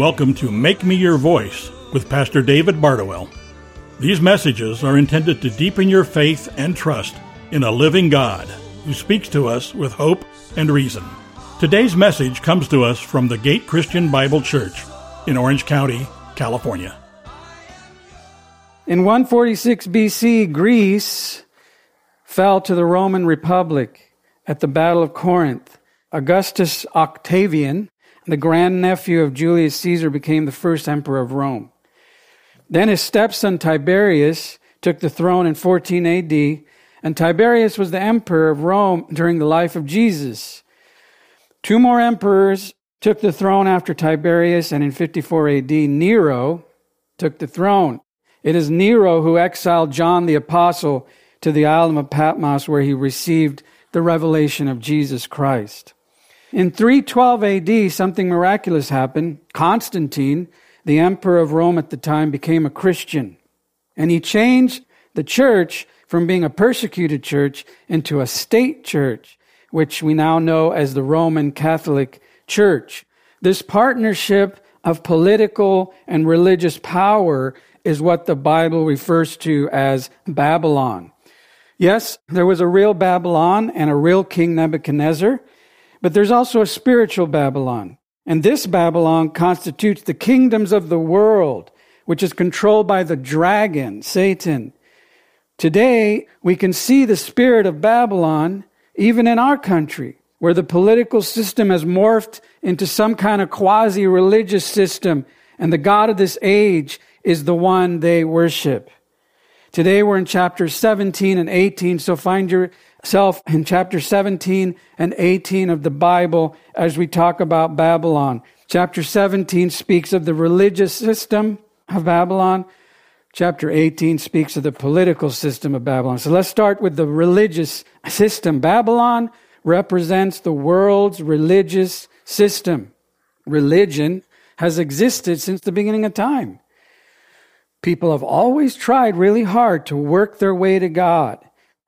Welcome to Make Me Your Voice with Pastor David Bardowell. These messages are intended to deepen your faith and trust in a living God who speaks to us with hope and reason. Today's message comes to us from the Gate Christian Bible Church in Orange County, California. In 146 BC, Greece fell to the Roman Republic at the Battle of Corinth. Augustus Octavian, the grandnephew of Julius Caesar, became the first emperor of Rome. Then his stepson Tiberius took the throne in 14 AD, and Tiberius was the emperor of Rome during the life of Jesus. Two more emperors took the throne after Tiberius, and in 54 AD, Nero took the throne. It is Nero who exiled John the Apostle to the island of Patmos, where he received the revelation of Jesus Christ. In 312 AD, something miraculous happened. Constantine, the emperor of Rome at the time, became a Christian, and he changed the church from being a persecuted church into a state church, which we now know as the Roman Catholic Church. This partnership of political and religious power is what the Bible refers to as Babylon. Yes, there was a real Babylon and a real King Nebuchadnezzar, but there's also a spiritual Babylon. And this Babylon constitutes the kingdoms of the world, which is controlled by the dragon, Satan. Today, we can see the spirit of Babylon even in our country, where the political system has morphed into some kind of quasi-religious system, and the god of this age is the one they worship. Today we're in chapters 17 and 18, so find yourself in chapter 17 and 18 of the Bible as we talk about Babylon. Chapter 17 speaks of the religious system of Babylon. Chapter 18 speaks of the political system of Babylon. So let's start with the religious system. Babylon represents the world's religious system. Religion has existed since the beginning of time. People have always tried really hard to work their way to God.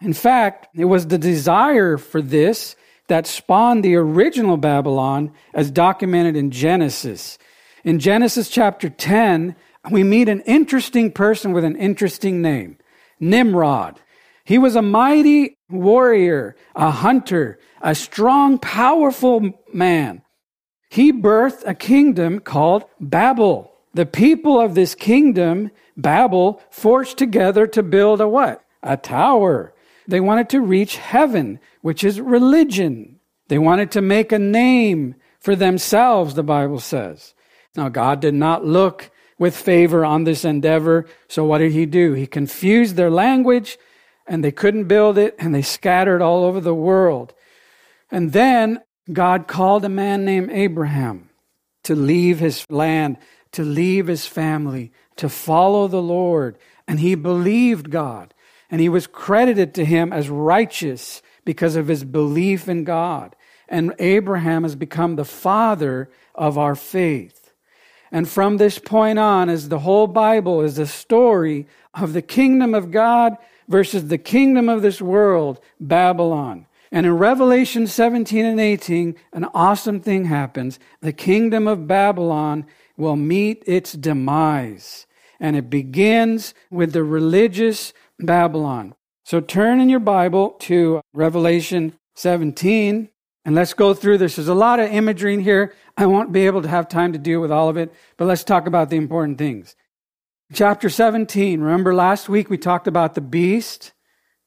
In fact, it was the desire for this that spawned the original Babylon as documented in Genesis. In Genesis chapter 10, we meet an interesting person with an interesting name, Nimrod. He was a mighty warrior, a hunter, a strong, powerful man. He birthed a kingdom called Babel. The people of this kingdom, Babel, forged together to build a what? A tower. They wanted to reach heaven, which is religion. They wanted to make a name for themselves, the Bible says. Now, God did not look with favor on this endeavor, so what did he do? He confused their language, and they couldn't build it, and they scattered all over the world. And then God called a man named Abraham to leave his land, to leave his family, to follow the Lord. And he believed God, and he was credited to him as righteous because of his belief in God. And Abraham has become the father of our faith. And from this point on, as the whole Bible is the story of the kingdom of God versus the kingdom of this world, Babylon. And in Revelation 17 and 18, an awesome thing happens. The kingdom of Babylon will meet its demise. And it begins with the religious Babylon. So turn in your Bible to Revelation 17, and let's go through this. There's a lot of imagery in here. I won't be able to have time to deal with all of it, but let's talk about the important things. Chapter 17, remember last week we talked about the beast,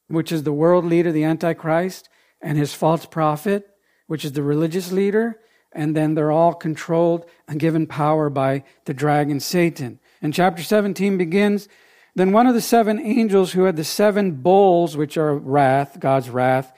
which is the world leader, the Antichrist, and his false prophet, which is the religious leader. And then they're all controlled and given power by the dragon Satan. And chapter 17 begins, then one of the seven angels who had the seven bowls, which are wrath, God's wrath,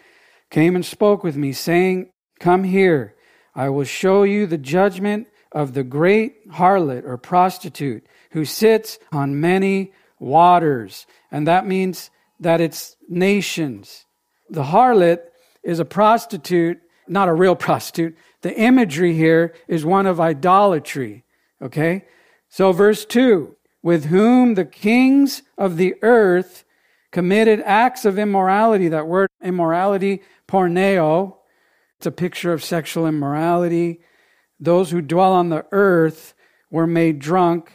came and spoke with me, saying, come here, I will show you the judgment of the great harlot or prostitute who sits on many waters. And that means that it's nations. The harlot is a prostitute, not a real prostitute. The imagery here is one of idolatry, okay? So verse 2, with whom the kings of the earth committed acts of immorality. That word immorality, porneo, it's a picture of sexual immorality. Those who dwell on the earth were made drunk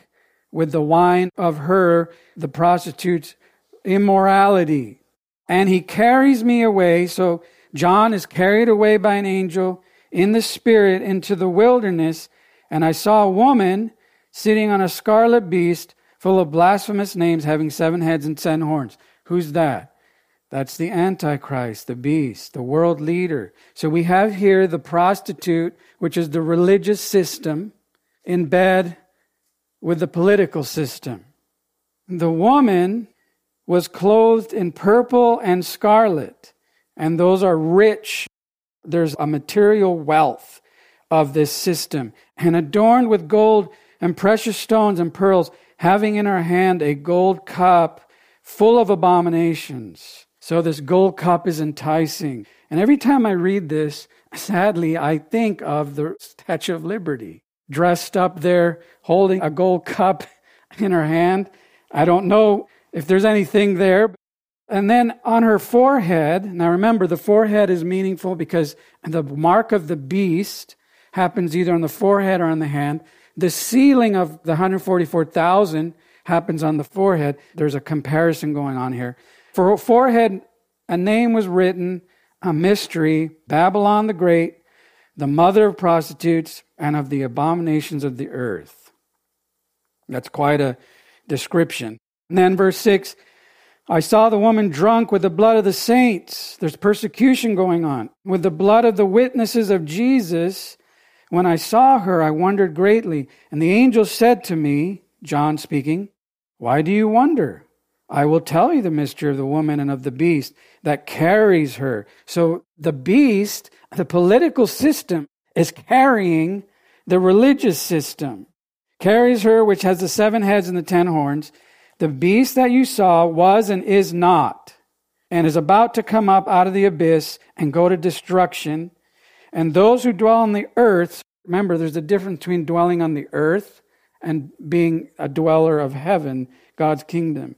with the wine of her, the prostitute's immorality. And he carries me away. So John is carried away by an angel in the spirit into the wilderness. And I saw a woman sitting on a scarlet beast full of blasphemous names, having 7 heads and 10 horns. Who's that? That's the Antichrist, the beast, the world leader. So we have here the prostitute, which is the religious system, in bed with the political system. The woman was clothed in purple and scarlet, and those are rich. There's a material wealth of this system, and adorned with gold and precious stones and pearls, having in her hand a gold cup full of abominations. So this gold cup is enticing. And every time I read this, sadly, I think of the Statue of Liberty, dressed up there, holding a gold cup in her hand. I don't know if there's anything there. And then on her forehead, now remember, the forehead is meaningful because the mark of the beast happens either on the forehead or on the hand. The sealing of the 144,000 happens on the forehead. There's a comparison going on here. For her forehead, a name was written, a mystery, Babylon the Great, the mother of prostitutes and of the abominations of the earth. That's quite a description. And then verse 6, I saw the woman drunk with the blood of the saints. There's persecution going on. With the blood of the witnesses of Jesus. When I saw her, I wondered greatly. And the angel said to me, John speaking, why do you wonder? I will tell you the mystery of the woman and of the beast that carries her. So the beast, the political system, is carrying the religious system. Carries her, which has the 7 heads and the 10 horns. The beast that you saw was and is not, and is about to come up out of the abyss and go to destruction. And those who dwell on the earth, remember there's a difference between dwelling on the earth and being a dweller of heaven, God's kingdom.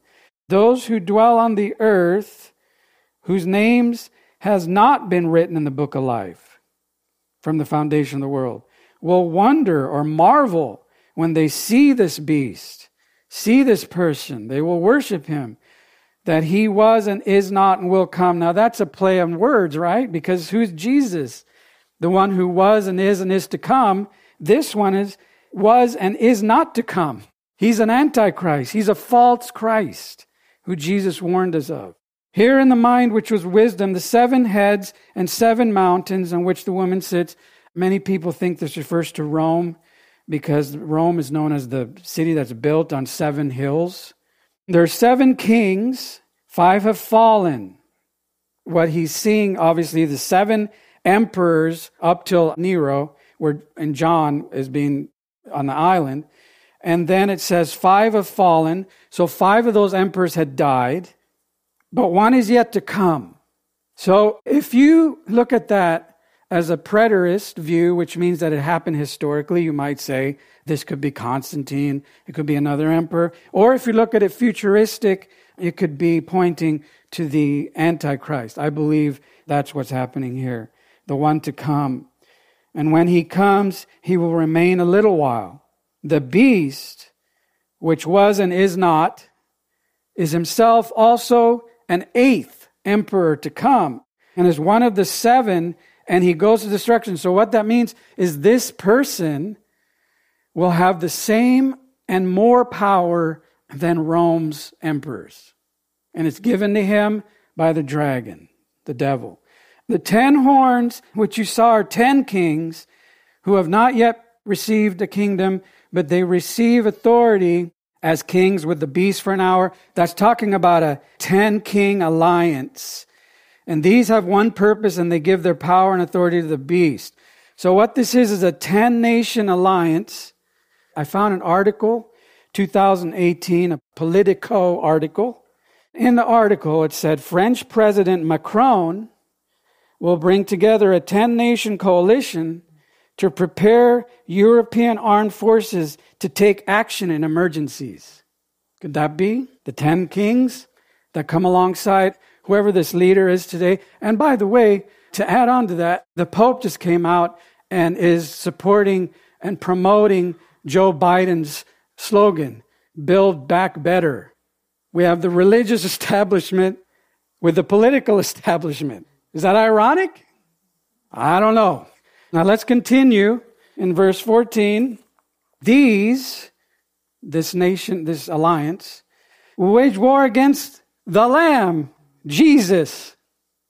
Those who dwell on the earth, whose names has not been written in the book of life from the foundation of the world, will wonder or marvel when they see this beast. See this person, they will worship him, that he was and is not and will come. Now that's a play on words, right? Because who's Jesus? The one who was and is to come. This one was and is not to come. He's an antichrist. He's a false Christ who Jesus warned us of. Here in the mind, which was wisdom, the 7 heads and 7 mountains on which the woman sits. Many people think this refers to Rome, because Rome is known as the city that's built on 7 hills. There are 7 kings, 5 have fallen. What he's seeing, obviously, the 7 emperors up till Nero, and John is being on the island. And then it says 5 have fallen. So 5 of those emperors had died, but one is yet to come. So if you look at that as a preterist view, which means that it happened historically, you might say this could be Constantine, it could be another emperor. Or if you look at it futuristic, it could be pointing to the Antichrist. I believe that's what's happening here, the one to come. And when he comes, he will remain a little while. The beast, which was and is not, is himself also an 8th emperor to come, and is one of the 7, and he goes to destruction. So what that means is this person will have the same and more power than Rome's emperors. And it's given to him by the dragon, the devil. The 10 horns, which you saw, are 10 kings who have not yet received a kingdom, but they receive authority as kings with the beast for an hour. That's talking about a 10-king alliance. And these have one purpose, and they give their power and authority to the beast. So what this is a 10-nation alliance. I found an article, 2018, a Politico article. In the article, it said, French President Macron will bring together a 10-nation coalition to prepare European armed forces to take action in emergencies. Could that be the 10 kings that come alongside whoever this leader is today? And by the way, to add on to that, the Pope just came out and is supporting and promoting Joe Biden's slogan, Build Back Better. We have the religious establishment with the political establishment. Is that ironic? I don't know. Now let's continue in verse 14. This nation, this alliance, will wage war against the Lamb, Jesus.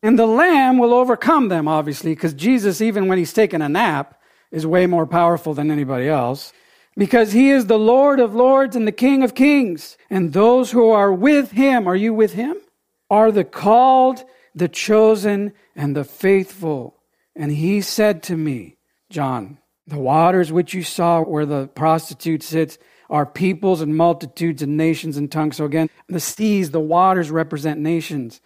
And the Lamb will overcome them, obviously, because Jesus, even when he's taking a nap, is way more powerful than anybody else. Because he is the Lord of lords and the King of kings. And those who are with him, are you with him? Are the called, the chosen, and the faithful. And he said to me, John, the waters which you saw where the prostitute sits are peoples and multitudes and nations and tongues. So again, the seas, the waters represent nations.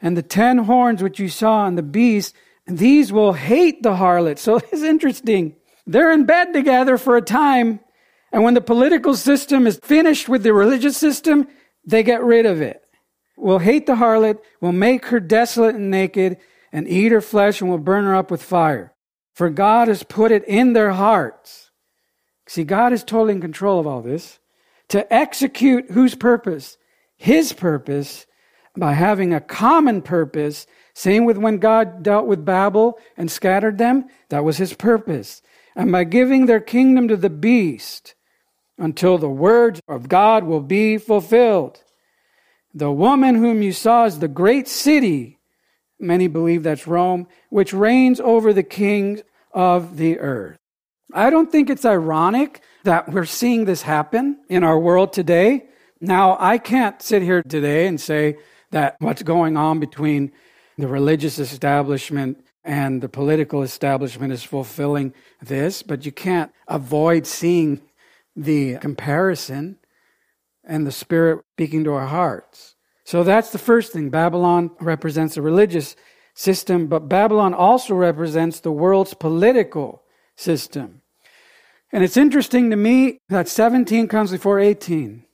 And the 10 horns which you saw on the beast, these will hate the harlot. So it's interesting. They're in bed together for a time, and when the political system is finished with the religious system, they get rid of it. Will hate the harlot, will make her desolate and naked, and eat her flesh, and will burn her up with fire. For God has put it in their hearts. See, God is totally in control of all this, to execute whose purpose? His purpose, by having a common purpose. Same with when God dealt with Babel and scattered them, that was his purpose. And by giving their kingdom to the beast, until the word of God will be fulfilled. The woman whom you saw is the great city, many believe that's Rome, which reigns over the kings of the earth. I don't think it's ironic that we're seeing this happen in our world today. Now, I can't sit here today and say that what's going on between the religious establishment and the political establishment is fulfilling this, but you can't avoid seeing the comparison and the Spirit speaking to our hearts. So that's the first thing. Babylon represents the religious system, but Babylon also represents the world's political system. And it's interesting to me that 17 comes before 18,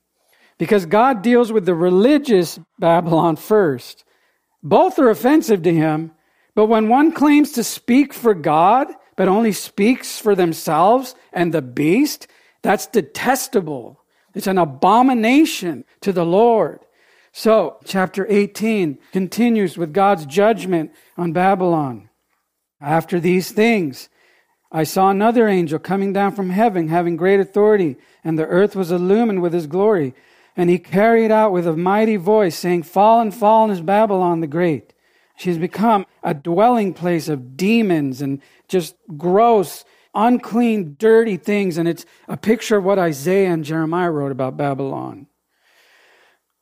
because God deals with the religious Babylon first. Both are offensive to him, but when one claims to speak for God, but only speaks for themselves and the beast, that's detestable. It's an abomination to the Lord. So, chapter 18 continues with God's judgment on Babylon. After these things, I saw another angel coming down from heaven, having great authority, and the earth was illumined with his glory. And he carried out with a mighty voice, saying, Fallen, fallen is Babylon the Great. She's become a dwelling place of demons and just gross, unclean, dirty things. And it's a picture of what Isaiah and Jeremiah wrote about Babylon.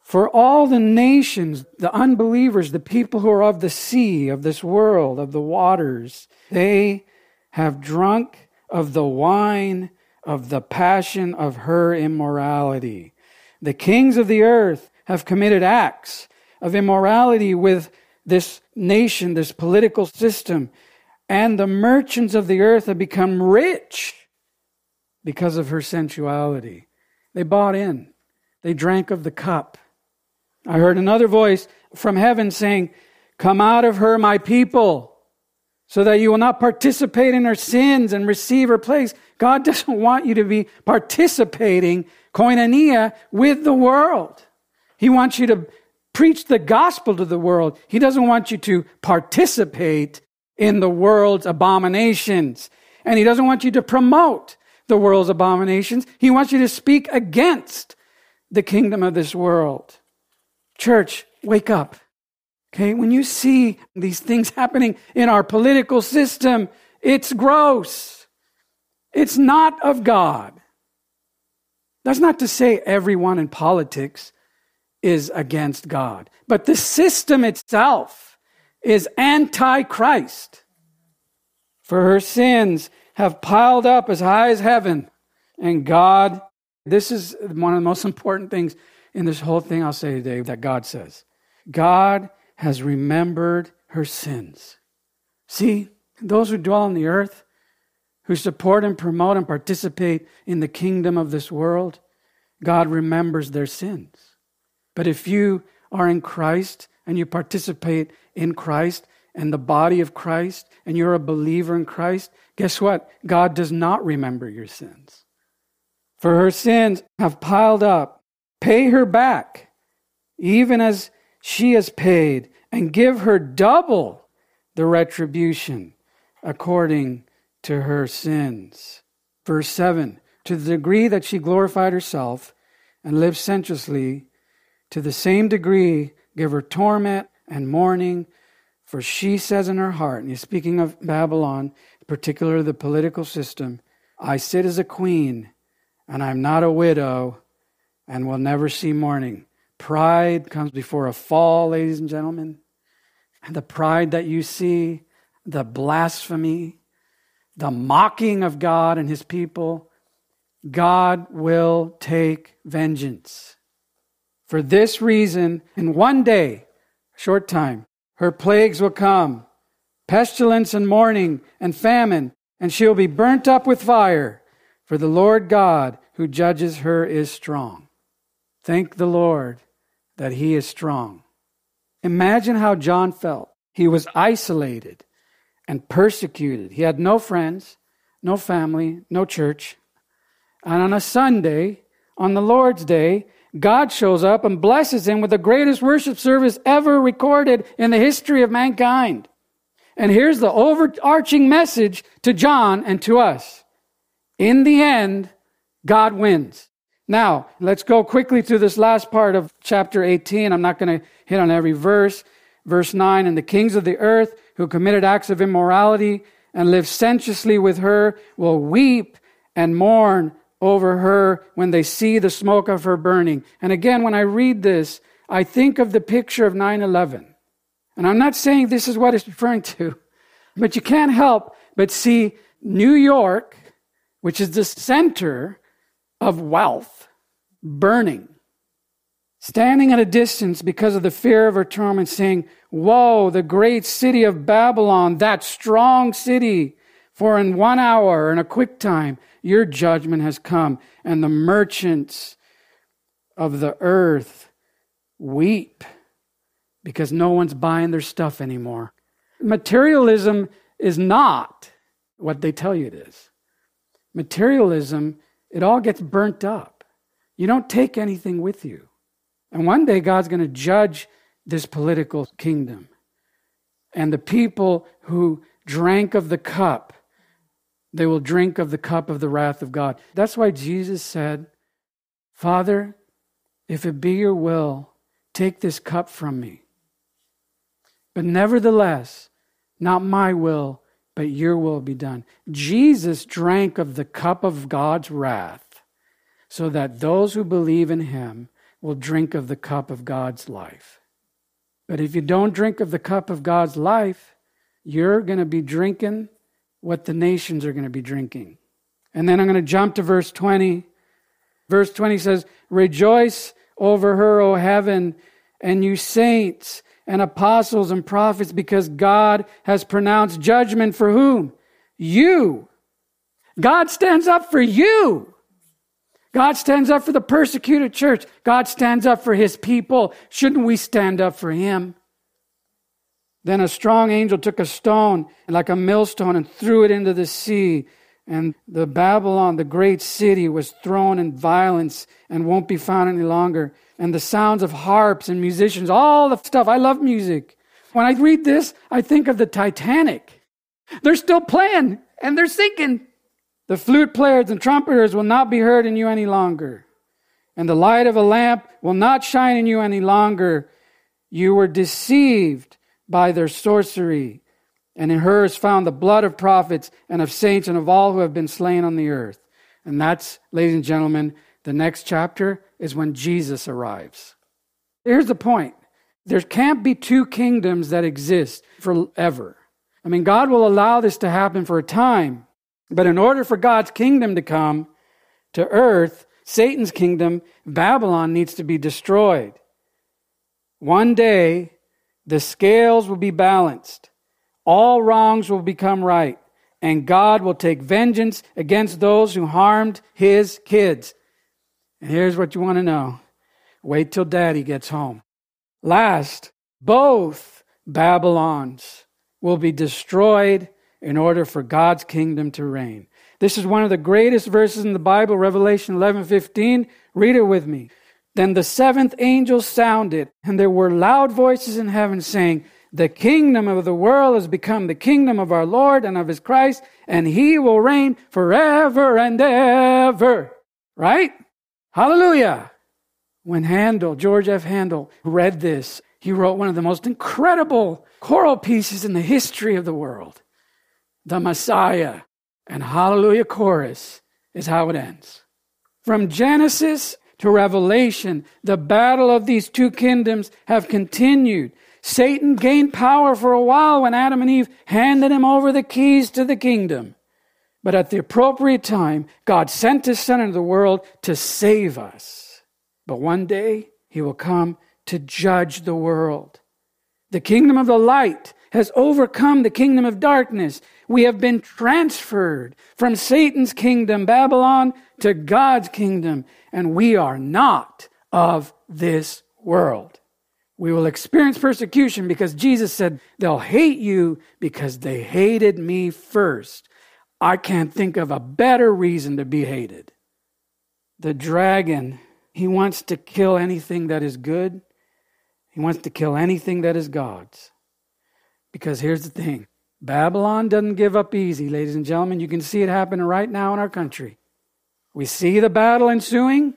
For all the nations, the unbelievers, the people who are of the sea, of this world, of the waters, they have drunk of the wine of the passion of her immorality. The kings of the earth have committed acts of immorality with this nation, this political system, and the merchants of the earth have become rich because of her sensuality. They bought in. They drank of the cup. I heard another voice from heaven saying, Come out of her, my people, so that you will not participate in her sins and receive her plagues. God doesn't want you to be participating, koinonia, with the world. He wants you to preach the gospel to the world. He doesn't want you to participate in the world's abominations. And he doesn't want you to promote the world's abominations. He wants you to speak against the kingdom of this world. Church, wake up. Okay, when you see these things happening in our political system, it's gross. It's not of God. That's not to say everyone in politics is against God. But the system itself is anti-Christ. For her sins have piled up as high as heaven. And God, this is one of the most important things in this whole thing I'll say today that God says. God has remembered her sins. See, those who dwell on the earth, who support and promote and participate in the kingdom of this world, God remembers their sins. But if you are in Christ and you participate in Christ and the body of Christ and you're a believer in Christ, guess what? God does not remember your sins. for her sins have piled up. Pay her back, even as she has paid, and give her double the retribution according to her sins. Verse 7, to the degree that she glorified herself and lived sensuously, to the same degree give her torment and mourning, for she says in her heart, and he's speaking of Babylon, particularly the political system, I sit as a queen, and I'm not a widow, and will never see mourning. Pride comes before a fall, ladies and gentlemen. And the pride that you see, the blasphemy, the mocking of God and his people, God will take vengeance. For this reason, in one day, a short time, her plagues will come, pestilence and mourning and famine, and she will be burnt up with fire. For the Lord God who judges her is strong. Thank the Lord that he is strong. Imagine how John felt. He was isolated and persecuted. He had no friends, no family, no church. And on a Sunday, on the Lord's Day, God shows up and blesses him with the greatest worship service ever recorded in the history of mankind. And here's the overarching message to John and to us. In the end, God wins. Now, let's go quickly to this last part of chapter 18. I'm not going to hit on every verse. Verse 9, and the kings of the earth who committed acts of immorality and lived sensuously with her will weep and mourn over her when they see the smoke of her burning. And again, when I read this, I think of the picture of 9/11. And I'm not saying this is what it's referring to, but you can't help but see New York, which is the center of wealth, burning, standing at a distance because of the fear of her torment, saying, woe, the great city of Babylon, that strong city, for in 1 hour, in a quick time, your judgment has come, and the merchants of the earth weep because no one's buying their stuff anymore. Materialism is not what they tell you it is. Materialism, it all gets burnt up. You don't take anything with you. And one day God's going to judge this political kingdom. And the people who drank of the cup, they will drink of the cup of the wrath of God. That's why Jesus said, Father, if it be your will, take this cup from me. But nevertheless, not my will, but your will be done. Jesus drank of the cup of God's wrath so that those who believe in him will drink of the cup of God's life. But if you don't drink of the cup of God's life, you're going to be drinking what the nations are going to be drinking. And then I'm going to jump to verse 20. Verse 20 says, rejoice over her, O heaven, and you saints, and apostles and prophets, because God has pronounced judgment for whom? You. God stands up for you. God stands up for the persecuted church. God stands up for his people. Shouldn't we stand up for him? Then a strong angel took a stone, like a millstone, and threw it into the sea. And the Babylon, the great city, was thrown in violence and won't be found any longer. And the sounds of harps and musicians, all the stuff. I love music. When I read this, I think of the Titanic. They're still playing and they're sinking. The flute players and trumpeters will not be heard in you any longer. And the light of a lamp will not shine in you any longer. You were deceived by their sorcery. And in her is found the blood of prophets and of saints and of all who have been slain on the earth. And that's, ladies and gentlemen, the next chapter is when Jesus arrives. Here's the point. There can't be two kingdoms that exist forever. I mean, God will allow this to happen for a time, but in order for God's kingdom to come to earth, Satan's kingdom, Babylon, needs to be destroyed. One day, the scales will be balanced. All wrongs will become right, and God will take vengeance against those who harmed his kids. And here's what you want to know. Wait till Daddy gets home. Last, both Babylons will be destroyed in order for God's kingdom to reign. This is one of the greatest verses in the Bible, Revelation 11:15. Read it with me. Then the seventh angel sounded, and there were loud voices in heaven saying, the kingdom of the world has become the kingdom of our Lord and of his Christ, and he will reign forever and ever. Right? Hallelujah. When Handel, George F. Handel, read this, he wrote one of the most incredible choral pieces in the history of the world, the Messiah. And Hallelujah Chorus is how it ends. From Genesis to Revelation, the battle of these two kingdoms have continued. Satan gained power for a while when Adam and Eve handed him over the keys to the kingdom. But at the appropriate time, God sent his Son into the world to save us. But one day, he will come to judge the world. The kingdom of the light has overcome the kingdom of darkness. We have been transferred from Satan's kingdom, Babylon, to God's kingdom, and we are not of this world. We will experience persecution because Jesus said, they'll hate you because they hated me first. I can't think of a better reason to be hated. The dragon, he wants to kill anything that is good. He wants to kill anything that is God's. Because here's the thing, Babylon doesn't give up easy, ladies and gentlemen. You can see it happening right now in our country. We see the battle ensuing.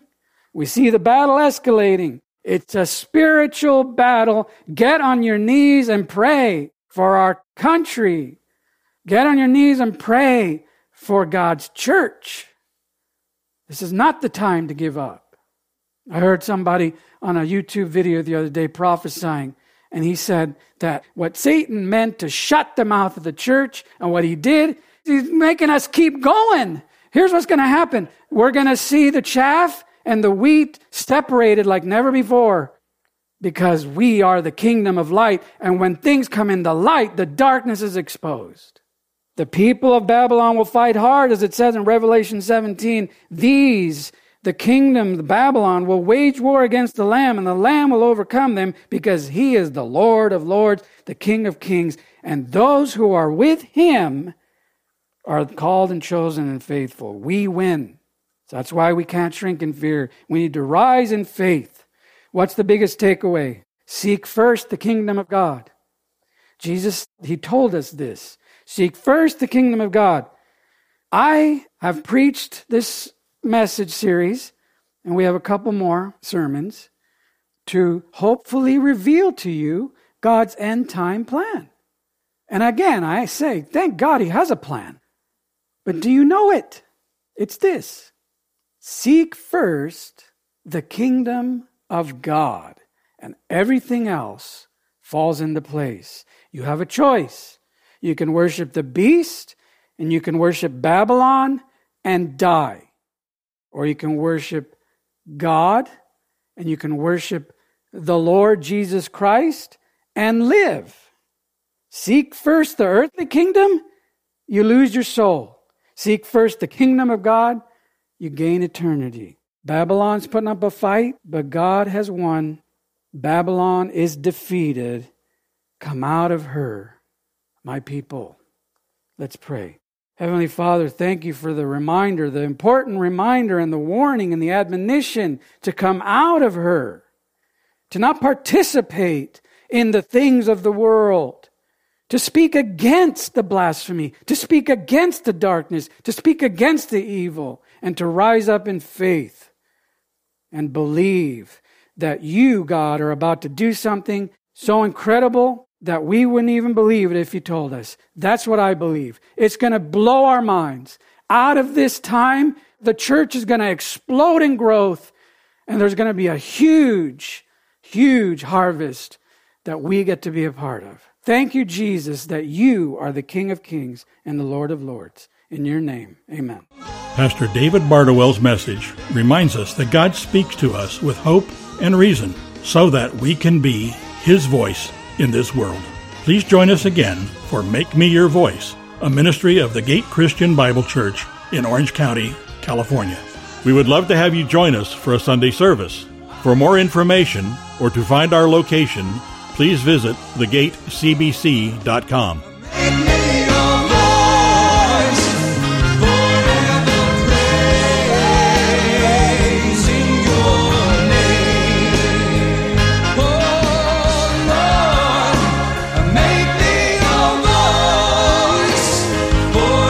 We see the battle escalating. It's a spiritual battle. Get on your knees and pray for our country. Get on your knees and pray for God's church. This is not the time to give up. I heard somebody on a YouTube video the other day prophesying, and he said that what Satan meant to shut the mouth of the church, and what he did, he's making us keep going. Here's what's going to happen. We're going to see the chaff and the wheat separated like never before, because we are the kingdom of light. And when things come into light, the darkness is exposed. The people of Babylon will fight hard, as it says in Revelation 17. These the kingdom, the Babylon, will wage war against the Lamb, and the Lamb will overcome them, because he is the Lord of lords, the King of kings, and those who are with him are called and chosen and faithful. We win. So that's why we can't shrink in fear. We need to rise in faith. What's the biggest takeaway? Seek first the kingdom of God. Jesus, he told us this. Seek first the kingdom of God. I have preached this message series, and we have a couple more sermons to hopefully reveal to you God's end time plan. And again, I say, thank God he has a plan. But do you know it? It's this. Seek first the kingdom of God, and everything else falls into place. You have a choice. You can worship the beast, and you can worship Babylon and die. Or you can worship God, and you can worship the Lord Jesus Christ and live. Seek first the earthly kingdom, you lose your soul. Seek first the kingdom of God, you gain eternity. Babylon's putting up a fight, but God has won. Babylon is defeated. Come out of her, my people. Let's pray. Heavenly Father, thank you for the reminder, the important reminder and the warning and the admonition to come out of her, to not participate in the things of the world, to speak against the blasphemy, to speak against the darkness, to speak against the evil, and to rise up in faith and believe that you, God, are about to do something so incredible that we wouldn't even believe it if you told us. That's what I believe. It's going to blow our minds. Out of this time, the church is going to explode in growth, and there's going to be a huge, huge harvest that we get to be a part of. Thank you, Jesus, that you are the King of kings and the Lord of lords. In your name, amen. Pastor David Bardowell's message reminds us that God speaks to us with hope and reason so that we can be his voice in this world. Please join us again for Make Me Your Voice, a ministry of the Gate Christian Bible Church in Orange County, California. We would love to have you join us for a Sunday service. For more information or to find our location, please visit thegatecbc.com. Make me your voice forever. voice.